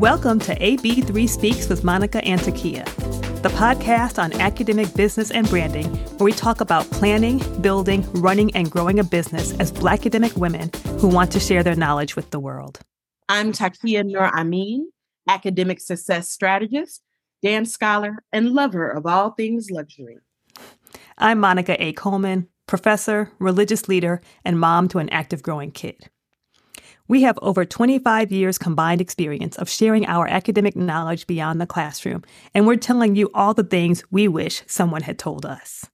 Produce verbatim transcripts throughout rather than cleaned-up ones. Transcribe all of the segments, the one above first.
Welcome to A B three Speaks with Monica and Takiyah, the podcast on academic business and branding, where we talk about planning, building, running, and growing a business as Black academic women who want to share their knowledge with the world. I'm Takiyah Nur Amin, academic success strategist, dance scholar, and lover of all things luxury. I'm Monica A. Coleman, professor, religious leader, and mom to an active growing kid. We have over twenty-five years combined experience of sharing our academic knowledge beyond the classroom, and we're telling you all the things we wish someone had told us.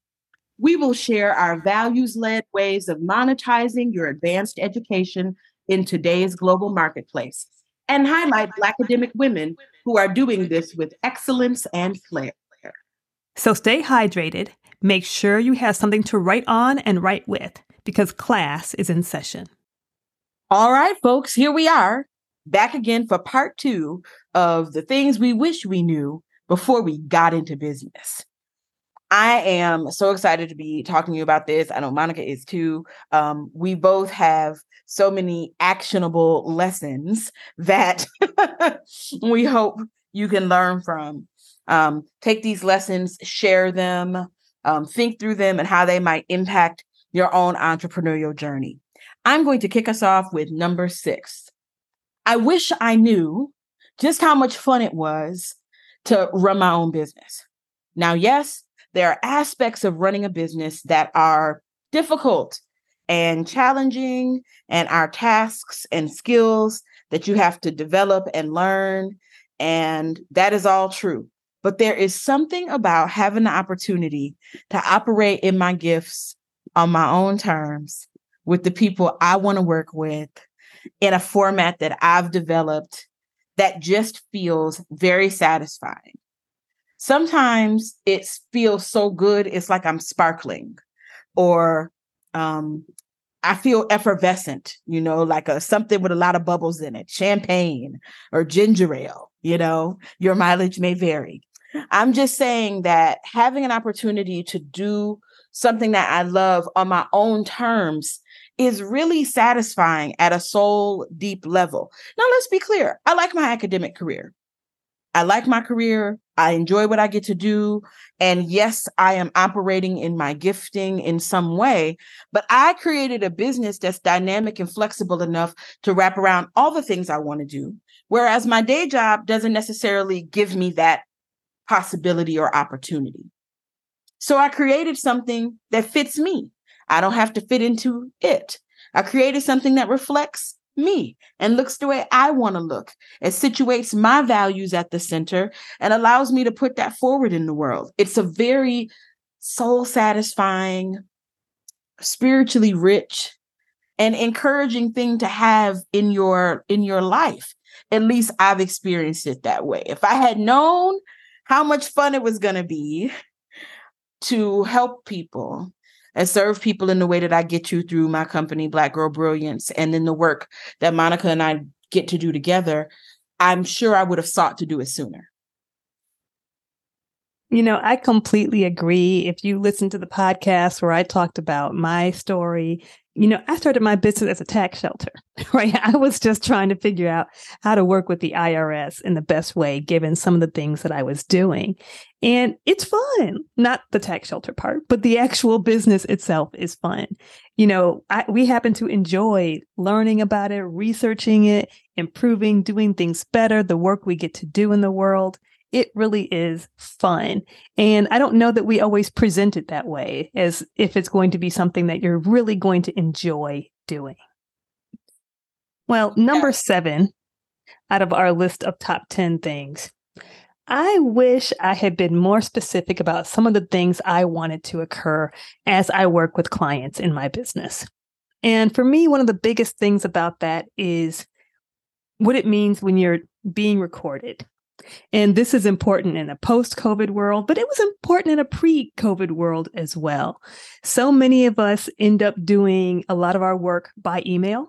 We will share our values-led ways of monetizing your advanced education in today's global marketplace and highlight Black academic women who are doing this with excellence and flair. So stay hydrated. Make sure you have something to write on and write with, because class is in session. All right, folks, here we are back again for part two of the things we wish we knew before we got into business. I am so excited to be talking to you about this. I know Monica is too. Um, we both have so many actionable lessons that we hope you can learn from. Um, take these lessons, share them, um, think through them and how they might impact your own entrepreneurial journey. I'm going to kick us off with number six. I wish I knew just how much fun it was to run my own business. Now, yes, there are aspects of running a business that are difficult and challenging, and are tasks and skills that you have to develop and learn. And that is all true. But there is something about having the opportunity to operate in my gifts on my own terms, with the people I want to work with, in a format that I've developed, that just feels very satisfying. Sometimes it feels so good, it's like I'm sparkling, or um, I feel effervescent, you know, like a something with a lot of bubbles in it, champagne or ginger ale, you know, your mileage may vary. I'm just saying that having an opportunity to do something that I love on my own terms is really satisfying at a soul deep level. Now, let's be clear. I like my academic career. I like my career. I enjoy what I get to do. And yes, I am operating in my gifting in some way, but I created a business that's dynamic and flexible enough to wrap around all the things I want to do. Whereas my day job doesn't necessarily give me that possibility or opportunity. So I created something that fits me. I don't have to fit into it. I created something that reflects me and looks the way I want to look. It situates my values at the center and allows me to put that forward in the world. It's a very soul-satisfying, spiritually rich, and encouraging thing to have in your, in your life. At least I've experienced it that way. If I had known how much fun it was going to be to help people and serve people in the way that I get you through my company, Black Girl Brilliance, and then the work that Monica and I get to do together, I'm sure I would have sought to do it sooner. You know, I completely agree. If you listen to the podcast where I talked about my story, you know, I started my business as a tax shelter, right? I was just trying to figure out how to work with the I R S in the best way, given some of the things that I was doing. And it's fun, not the tax shelter part, but the actual business itself is fun. You know, I, we happen to enjoy learning about it, researching it, improving, doing things better, the work we get to do in the world. It really is fun. And I don't know that we always present it that way, as if it's going to be something that you're really going to enjoy doing. Well, number seven out of our list of top ten things. I wish I had been more specific about some of the things I wanted to occur as I work with clients in my business. And for me, one of the biggest things about that is what it means when you're being recorded. And this is important in a post-COVID world, but it was important in a pre-COVID world as well. So many of us end up doing a lot of our work by email.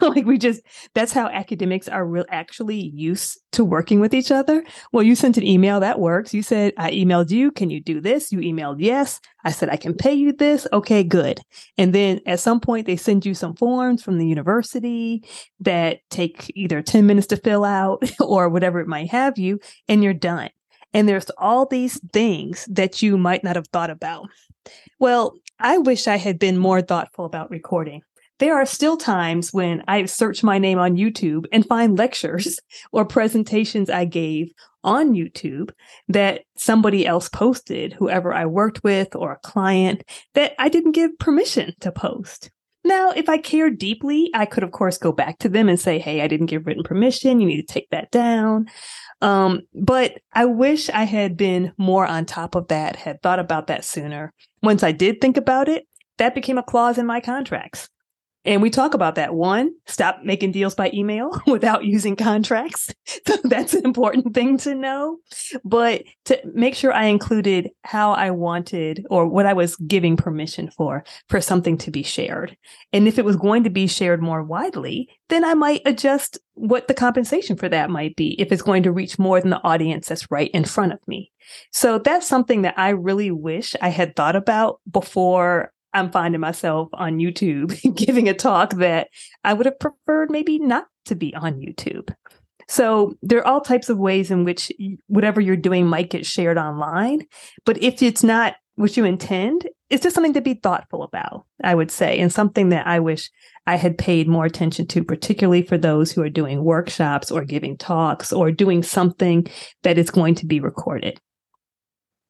Like we just, that's how academics are real, actually used to working with each other. Well, you sent an email, that works. You said, I emailed you, can you do this? You emailed, yes. I said, I can pay you this. Okay, good. And then at some point they send you some forms from the university that take either ten minutes to fill out or whatever it might have you, and you're done. And there's all these things that you might not have thought about. Well, I wish I had been more thoughtful about recording. There are still times when I search my name on YouTube and find lectures or presentations I gave on YouTube that somebody else posted, whoever I worked with or a client, that I didn't give permission to post. Now, if I cared deeply, I could, of course, go back to them and say, hey, I didn't give written permission. You need to take that down. Um, but I wish I had been more on top of that, had thought about that sooner. Once I did think about it, that became a clause in my contracts. And we talk about that. One, stop making deals by email without using contracts. So that's an important thing to know. But to make sure I included how I wanted or what I was giving permission for, for something to be shared. And if it was going to be shared more widely, then I might adjust what the compensation for that might be if it's going to reach more than the audience that's right in front of me. So that's something that I really wish I had thought about before I'm finding myself on YouTube giving a talk that I would have preferred maybe not to be on YouTube. So there are all types of ways in which whatever you're doing might get shared online. But if it's not what you intend, it's just something to be thoughtful about, I would say, and something that I wish I had paid more attention to, particularly for those who are doing workshops or giving talks or doing something that is going to be recorded.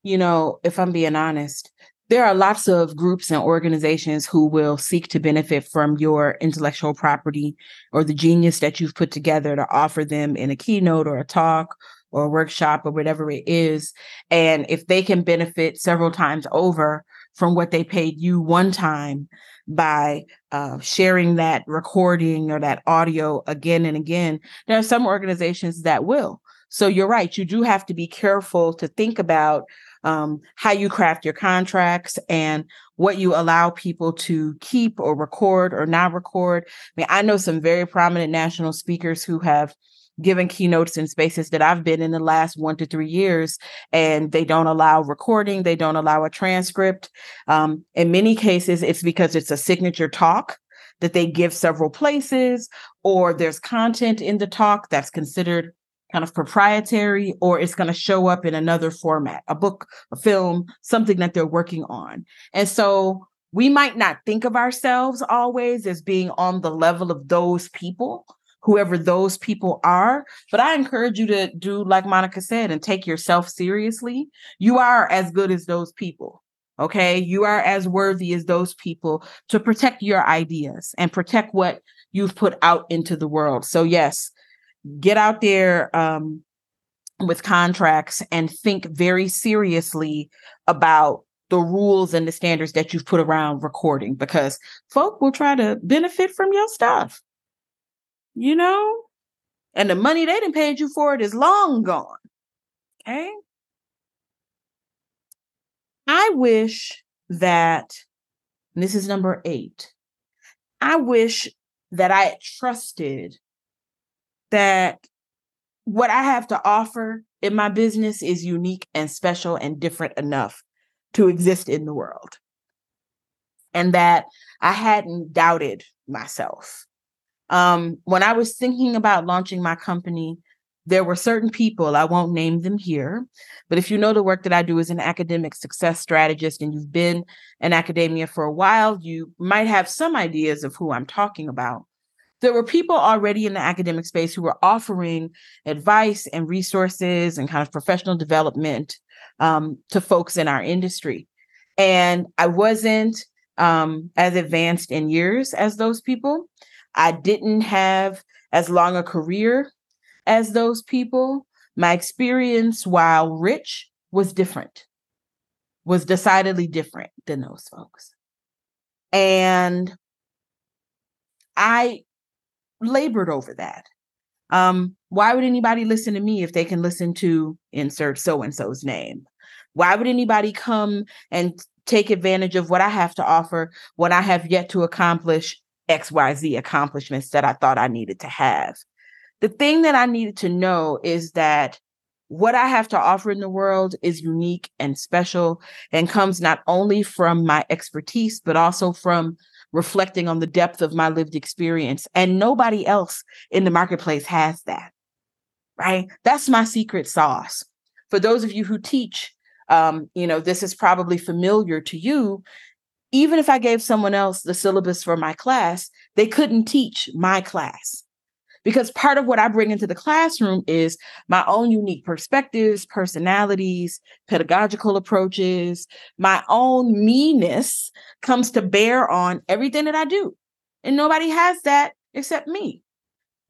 You know, if I'm being honest, there are lots of groups and organizations who will seek to benefit from your intellectual property or the genius that you've put together to offer them in a keynote or a talk or a workshop or whatever it is. And if they can benefit several times over from what they paid you one time by uh, sharing that recording or that audio again and again, there are some organizations that will. So you're right. You do have to be careful to think about Um, how you craft your contracts and what you allow people to keep or record or not record. I mean, I know some very prominent national speakers who have given keynotes in spaces that I've been in the last one to three years, and they don't allow recording. They don't allow a transcript. Um, in many cases, it's because it's a signature talk that they give several places, or there's content in the talk that's considered kind of proprietary, or it's going to show up in another format, a book, a film, something that they're working on. And so we might not think of ourselves always as being on the level of those people, whoever those people are. But I encourage you to do like Monica said and take yourself seriously. You are as good as those people. Okay. You are as worthy as those people to protect your ideas and protect what you've put out into the world. So yes, get out there um, with contracts and think very seriously about the rules and the standards that you've put around recording, because folk will try to benefit from your stuff, you know, and the money they done paid you for it is long gone. Okay. I wish that, and this is number eight, I wish that I trusted that what I have to offer in my business is unique and special and different enough to exist in the world. And that I hadn't doubted myself. Um, when I was thinking about launching my company, there were certain people, I won't name them here, but if you know the work that I do as an academic success strategist and you've been in academia for a while, you might have some ideas of who I'm talking about. There were people already in the academic space who were offering advice and resources and kind of professional development um, to folks in our industry. And I wasn't um, as advanced in years as those people. I didn't have as long a career as those people. My experience, while rich, was different, was decidedly different than those folks. And I labored over that. Um, why would anybody listen to me if they can listen to insert so-and-so's name? Why would anybody come and take advantage of what I have to offer when I have yet to accomplish X Y Z accomplishments that I thought I needed to have. The thing that I needed to know is that what I have to offer in the world is unique and special and comes not only from my expertise, but also from reflecting on the depth of my lived experience. And nobody else in the marketplace has that, right? That's my secret sauce. For those of you who teach, um, you know, this is probably familiar to you. Even if I gave someone else the syllabus for my class, they couldn't teach my class. Because part of what I bring into the classroom is my own unique perspectives, personalities, pedagogical approaches, my own meanness comes to bear on everything that I do. And nobody has that except me.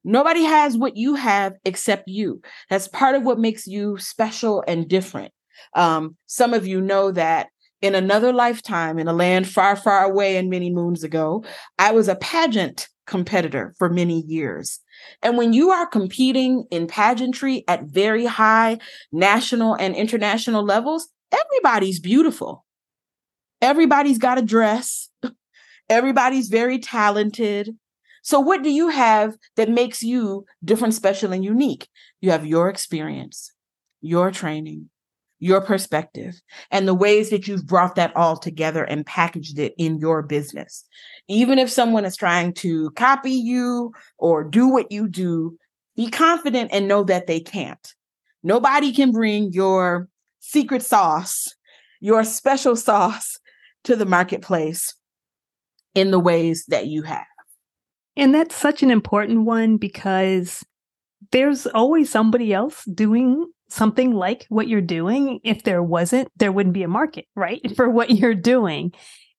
Nobody has what you have except you. That's part of what makes you special and different. Um, some of you know that in another lifetime, in a land far, far away and many moons ago, I was a pageant competitor for many years. And when you are competing in pageantry at very high national and international levels, everybody's beautiful. Everybody's got a dress. Everybody's very talented. So what do you have that makes you different, special, and unique? You have your experience, your training, your perspective, and the ways that you've brought that all together and packaged it in your business. Even if someone is trying to copy you or do what you do, be confident and know that they can't. Nobody can bring your secret sauce, your special sauce to the marketplace in the ways that you have. And that's such an important one because there's always somebody else doing something like what you're doing. If there wasn't, there wouldn't be a market, right, for what you're doing.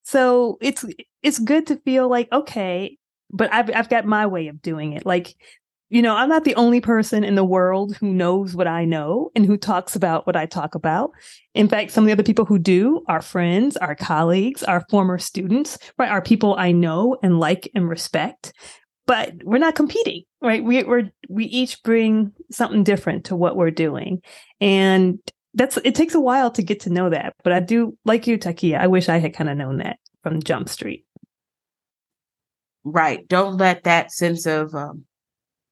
So it's it's good to feel like, okay, but I've I've got my way of doing it. Like, you know, I'm not the only person in the world who knows what I know and who talks about what I talk about. In fact, some of the other people who do are friends, our colleagues, our former students, right, are people I know and like and respect. But we're not competing, right? We we're, we each bring something different to what we're doing. And that's it takes a while to get to know that. But I do, like you, Takiyah, I wish I had kind of known that from Jump Street. Right. Don't let that sense of um,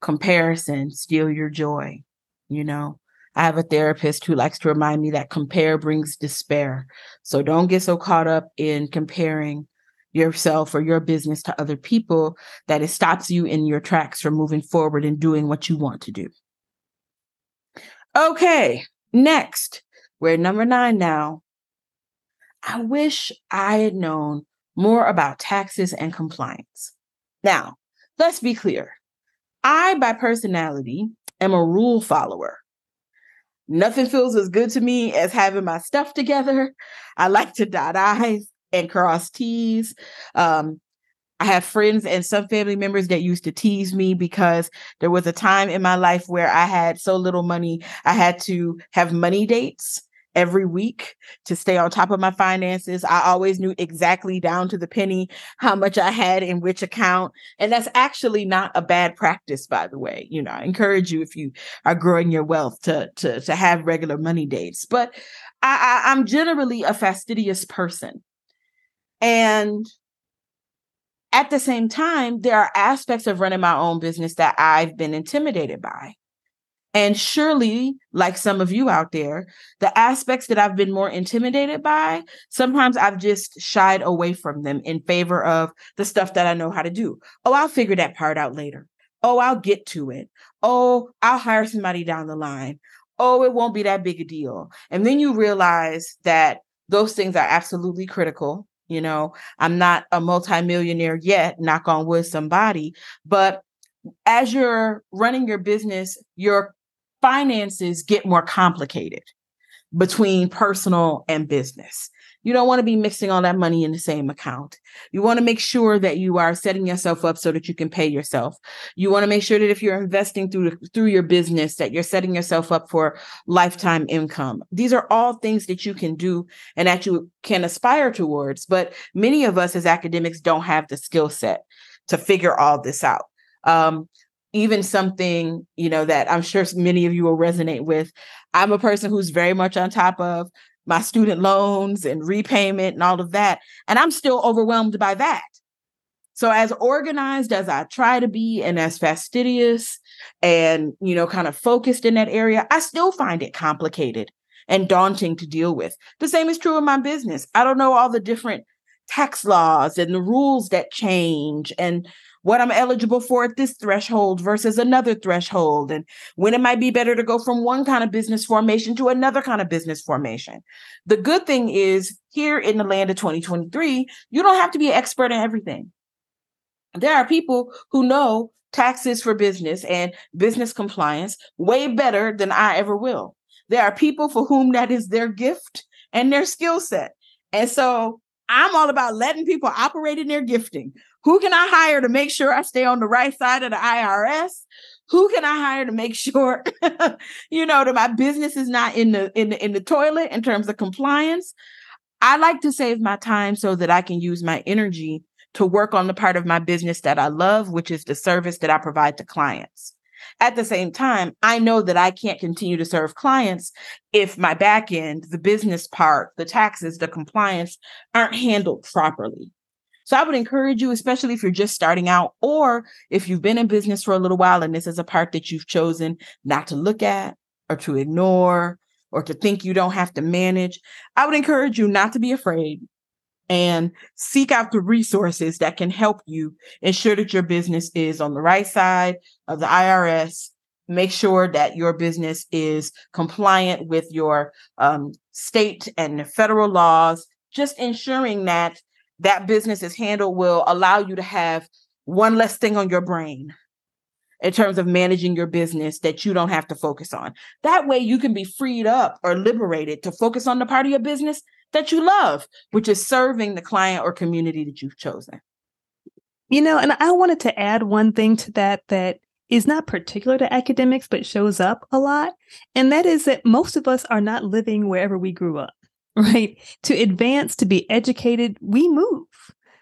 comparison steal your joy. You know, I have a therapist who likes to remind me that compare brings despair. So don't get so caught up in comparing yourself or your business to other people that it stops you in your tracks from moving forward and doing what you want to do. Okay, next, we're at number nine now. I wish I had known more about taxes and compliance. Now, let's be clear. I, by personality, am a rule follower. Nothing feels as good to me as having my stuff together. I like to dot I's and cross T's. Um, I have friends and some family members that used to tease me because there was a time in my life where I had so little money, I had to have money dates every week to stay on top of my finances. I always knew exactly down to the penny how much I had in which account. And that's actually not a bad practice, by the way. You know, I encourage you, if you are growing your wealth, to, to, to have regular money dates. But I, I, I'm generally a fastidious person. And at the same time, there are aspects of running my own business that I've been intimidated by. And surely, like some of you out there, the aspects that I've been more intimidated by, sometimes I've just shied away from them in favor of the stuff that I know how to do. Oh, I'll figure that part out later. Oh, I'll get to it. Oh, I'll hire somebody down the line. Oh, it won't be that big a deal. And then you realize that those things are absolutely critical. You know, I'm not a multimillionaire yet, knock on wood, somebody. But as you're running your business, your finances get more complicated between personal and business. You don't want to be mixing all that money in the same account. You want to make sure that you are setting yourself up so that you can pay yourself. You want to make sure that if you're investing through, through your business, that you're setting yourself up for lifetime income. These are all things that you can do and that you can aspire towards. But many of us as academics don't have the skill set to figure all this out. Um, even something, you know, that I'm sure many of you will resonate with. I'm a person who's very much on top of my student loans and repayment and all of that. And I'm still overwhelmed by that. So as organized as I try to be and as fastidious and, you know, kind of focused in that area, I still find it complicated and daunting to deal with. The same is true in my business. I don't know all the different tax laws and the rules that change and what I'm eligible for at this threshold versus another threshold, and when it might be better to go from one kind of business formation to another kind of business formation. The good thing is, here in the land of twenty twenty-three, you don't have to be an expert in everything. There are people who know taxes for business and business compliance way better than I ever will. There are people for whom that is their gift and their skill set. And so I'm all about letting people operate in their gifting. Who can I hire to make sure I stay on the right side of the I R S? Who can I hire to make sure, you know, that my business is not in the, in the, in the toilet in terms of compliance? I like to save my time so that I can use my energy to work on the part of my business that I love, which is the service that I provide to clients. At the same time, I know that I can't continue to serve clients if my back end, the business part, the taxes, the compliance aren't handled properly. So I would encourage you, especially if you're just starting out or if you've been in business for a little while and this is a part that you've chosen not to look at or to ignore or to think you don't have to manage, I would encourage you not to be afraid and seek out the resources that can help you ensure that your business is on the right side of the I R S. Make sure that your business is compliant with your um, state and federal laws. Just ensuring that that business is handled will allow you to have one less thing on your brain in terms of managing your business that you don't have to focus on. That way you can be freed up or liberated to focus on the part of your business that you love, which is serving the client or community that you've chosen. You know, and I wanted to add one thing to that that is not particular to academics, but shows up a lot. And that is that most of us are not living wherever we grew up, right? To advance, to be educated, we move,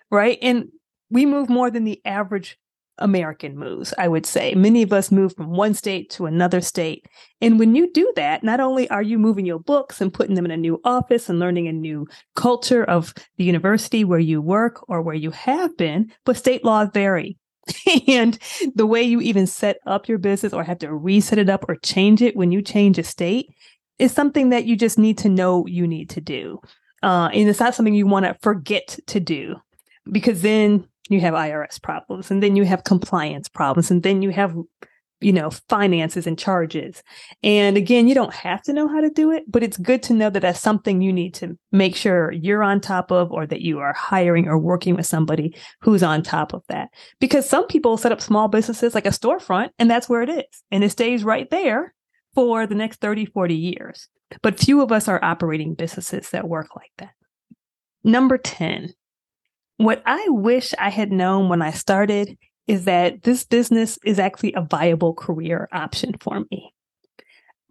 right? And we move more than the average American moves, I would say. Many of us move from one state to another state. And when you do that, not only are you moving your books and putting them in a new office and learning a new culture of the university where you work or where you have been, but state laws vary. And the way you even set up your business or have to reset it up or change it when you change a state is something that you just need to know you need to do. Uh, and it's not something you want to forget to do, because then you have I R S problems, and then you have compliance problems, and then you have, you know, finances and charges. And again, you don't have to know how to do it, but it's good to know that that's something you need to make sure you're on top of, or that you are hiring or working with somebody who's on top of that. Because some people set up small businesses like a storefront, and that's where it is. And it stays right there for the next thirty, forty years. But few of us are operating businesses that work like that. Number ten. What I wish I had known when I started is that this business is actually a viable career option for me.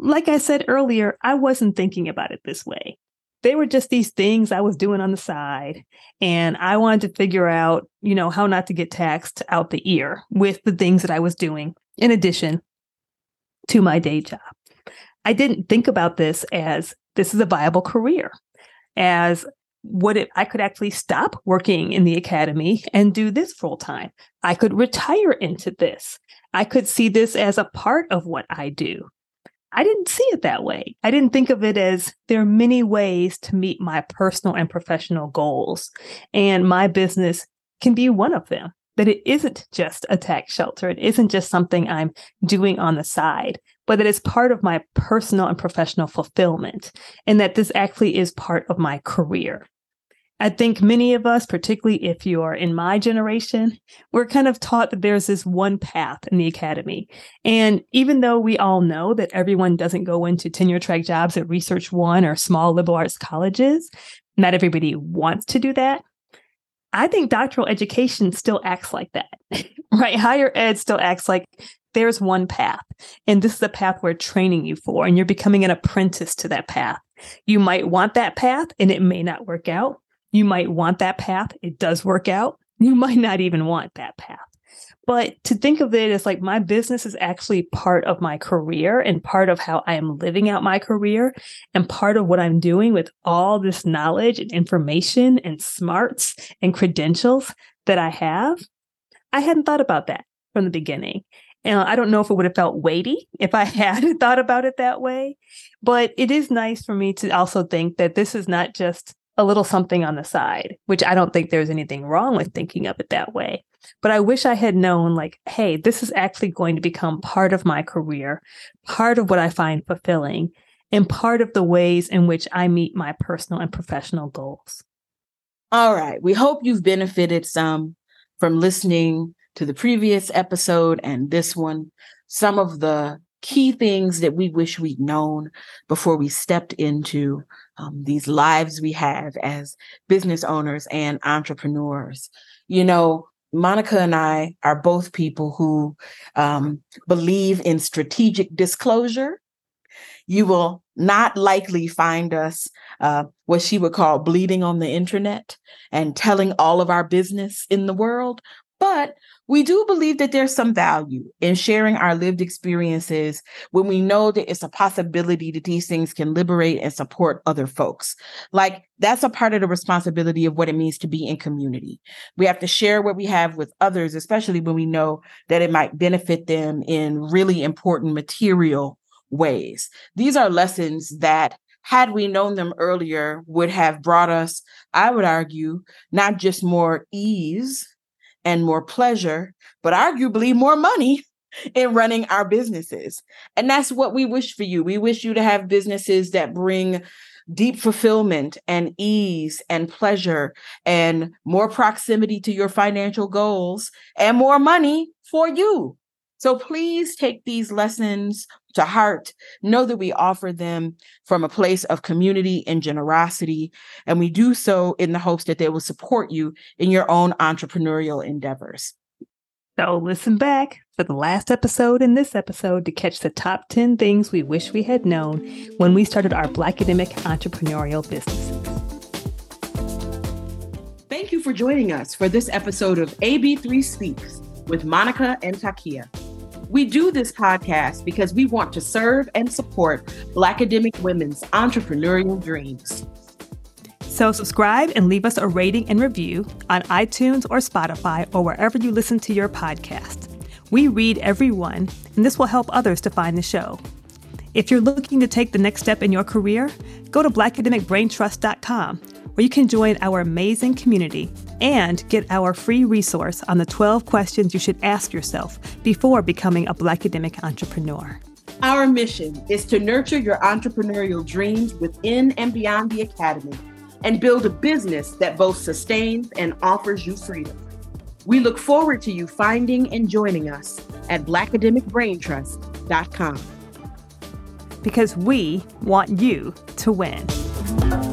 Like I said earlier, I wasn't thinking about it this way. They were just these things I was doing on the side, and I wanted to figure out, you know, how not to get taxed out the ear with the things that I was doing in addition to my day job. I didn't think about this as this is a viable career, as what if I could actually stop working in the academy and do this full time? I could retire into this. I could see this as a part of what I do. I didn't see it that way. I didn't think of it as there are many ways to meet my personal and professional goals, and my business can be one of them. That it isn't just a tax shelter. It isn't just something I'm doing on the side, but that it's part of my personal and professional fulfillment, and that this actually is part of my career. I think many of us, particularly if you are in my generation, we're kind of taught that there's this one path in the academy. And even though we all know that everyone doesn't go into tenure track jobs at Research One or small liberal arts colleges, not everybody wants to do that. I think doctoral education still acts like that, right? Higher ed still acts like there's one path, and this is the path we're training you for, and you're becoming an apprentice to that path. You might want that path, and it may not work out. You might want that path. It does work out. You might not even want that path. But to think of it as like my business is actually part of my career and part of how I am living out my career and part of what I'm doing with all this knowledge and information and smarts and credentials that I have, I hadn't thought about that from the beginning. And I don't know if it would have felt weighty if I had thought about it that way, but it is nice for me to also think that this is not just a little something on the side, which I don't think there's anything wrong with thinking of it that way. But I wish I had known, like, hey, this is actually going to become part of my career, part of what I find fulfilling, and part of the ways in which I meet my personal and professional goals. All right. We hope you've benefited some from listening to the previous episode and this one. Some of the key things that we wish we'd known before we stepped into um, these lives we have as business owners and entrepreneurs. You know, Monica and I are both people who um, believe in strategic disclosure. You will not likely find us uh, what she would call bleeding on the internet and telling all of our business in the world. But we do believe that there's some value in sharing our lived experiences when we know that it's a possibility that these things can liberate and support other folks. Like, that's a part of the responsibility of what it means to be in community. We have to share what we have with others, especially when we know that it might benefit them in really important material ways. These are lessons that, had we known them earlier, would have brought us, I would argue, not just more ease and more pleasure, but arguably more money in running our businesses. And that's what we wish for you. We wish you to have businesses that bring deep fulfillment and ease and pleasure and more proximity to your financial goals and more money for you. So please take these lessons to heart. Know that we offer them from a place of community and generosity, and we do so in the hopes that they will support you in your own entrepreneurial endeavors. So listen back for the last episode and this episode to catch the top ten things we wish we had known when we started our Blackademic entrepreneurial businesses. Thank you for joining us for this episode of A B three Speaks with Monica and Takiyah. We do this podcast because we want to serve and support Blackademic women's entrepreneurial dreams. So subscribe and leave us a rating and review on iTunes or Spotify or wherever you listen to your podcast. We read every one, and this will help others to find the show. If you're looking to take the next step in your career, go to black ademic brain trust dot com, where you can join our amazing community and get our free resource on the twelve questions you should ask yourself before becoming a Blackademic entrepreneur. Our mission is to nurture your entrepreneurial dreams within and beyond the academy and build a business that both sustains and offers you freedom. We look forward to you finding and joining us at black ademic brain trust dot com. Because we want you to win.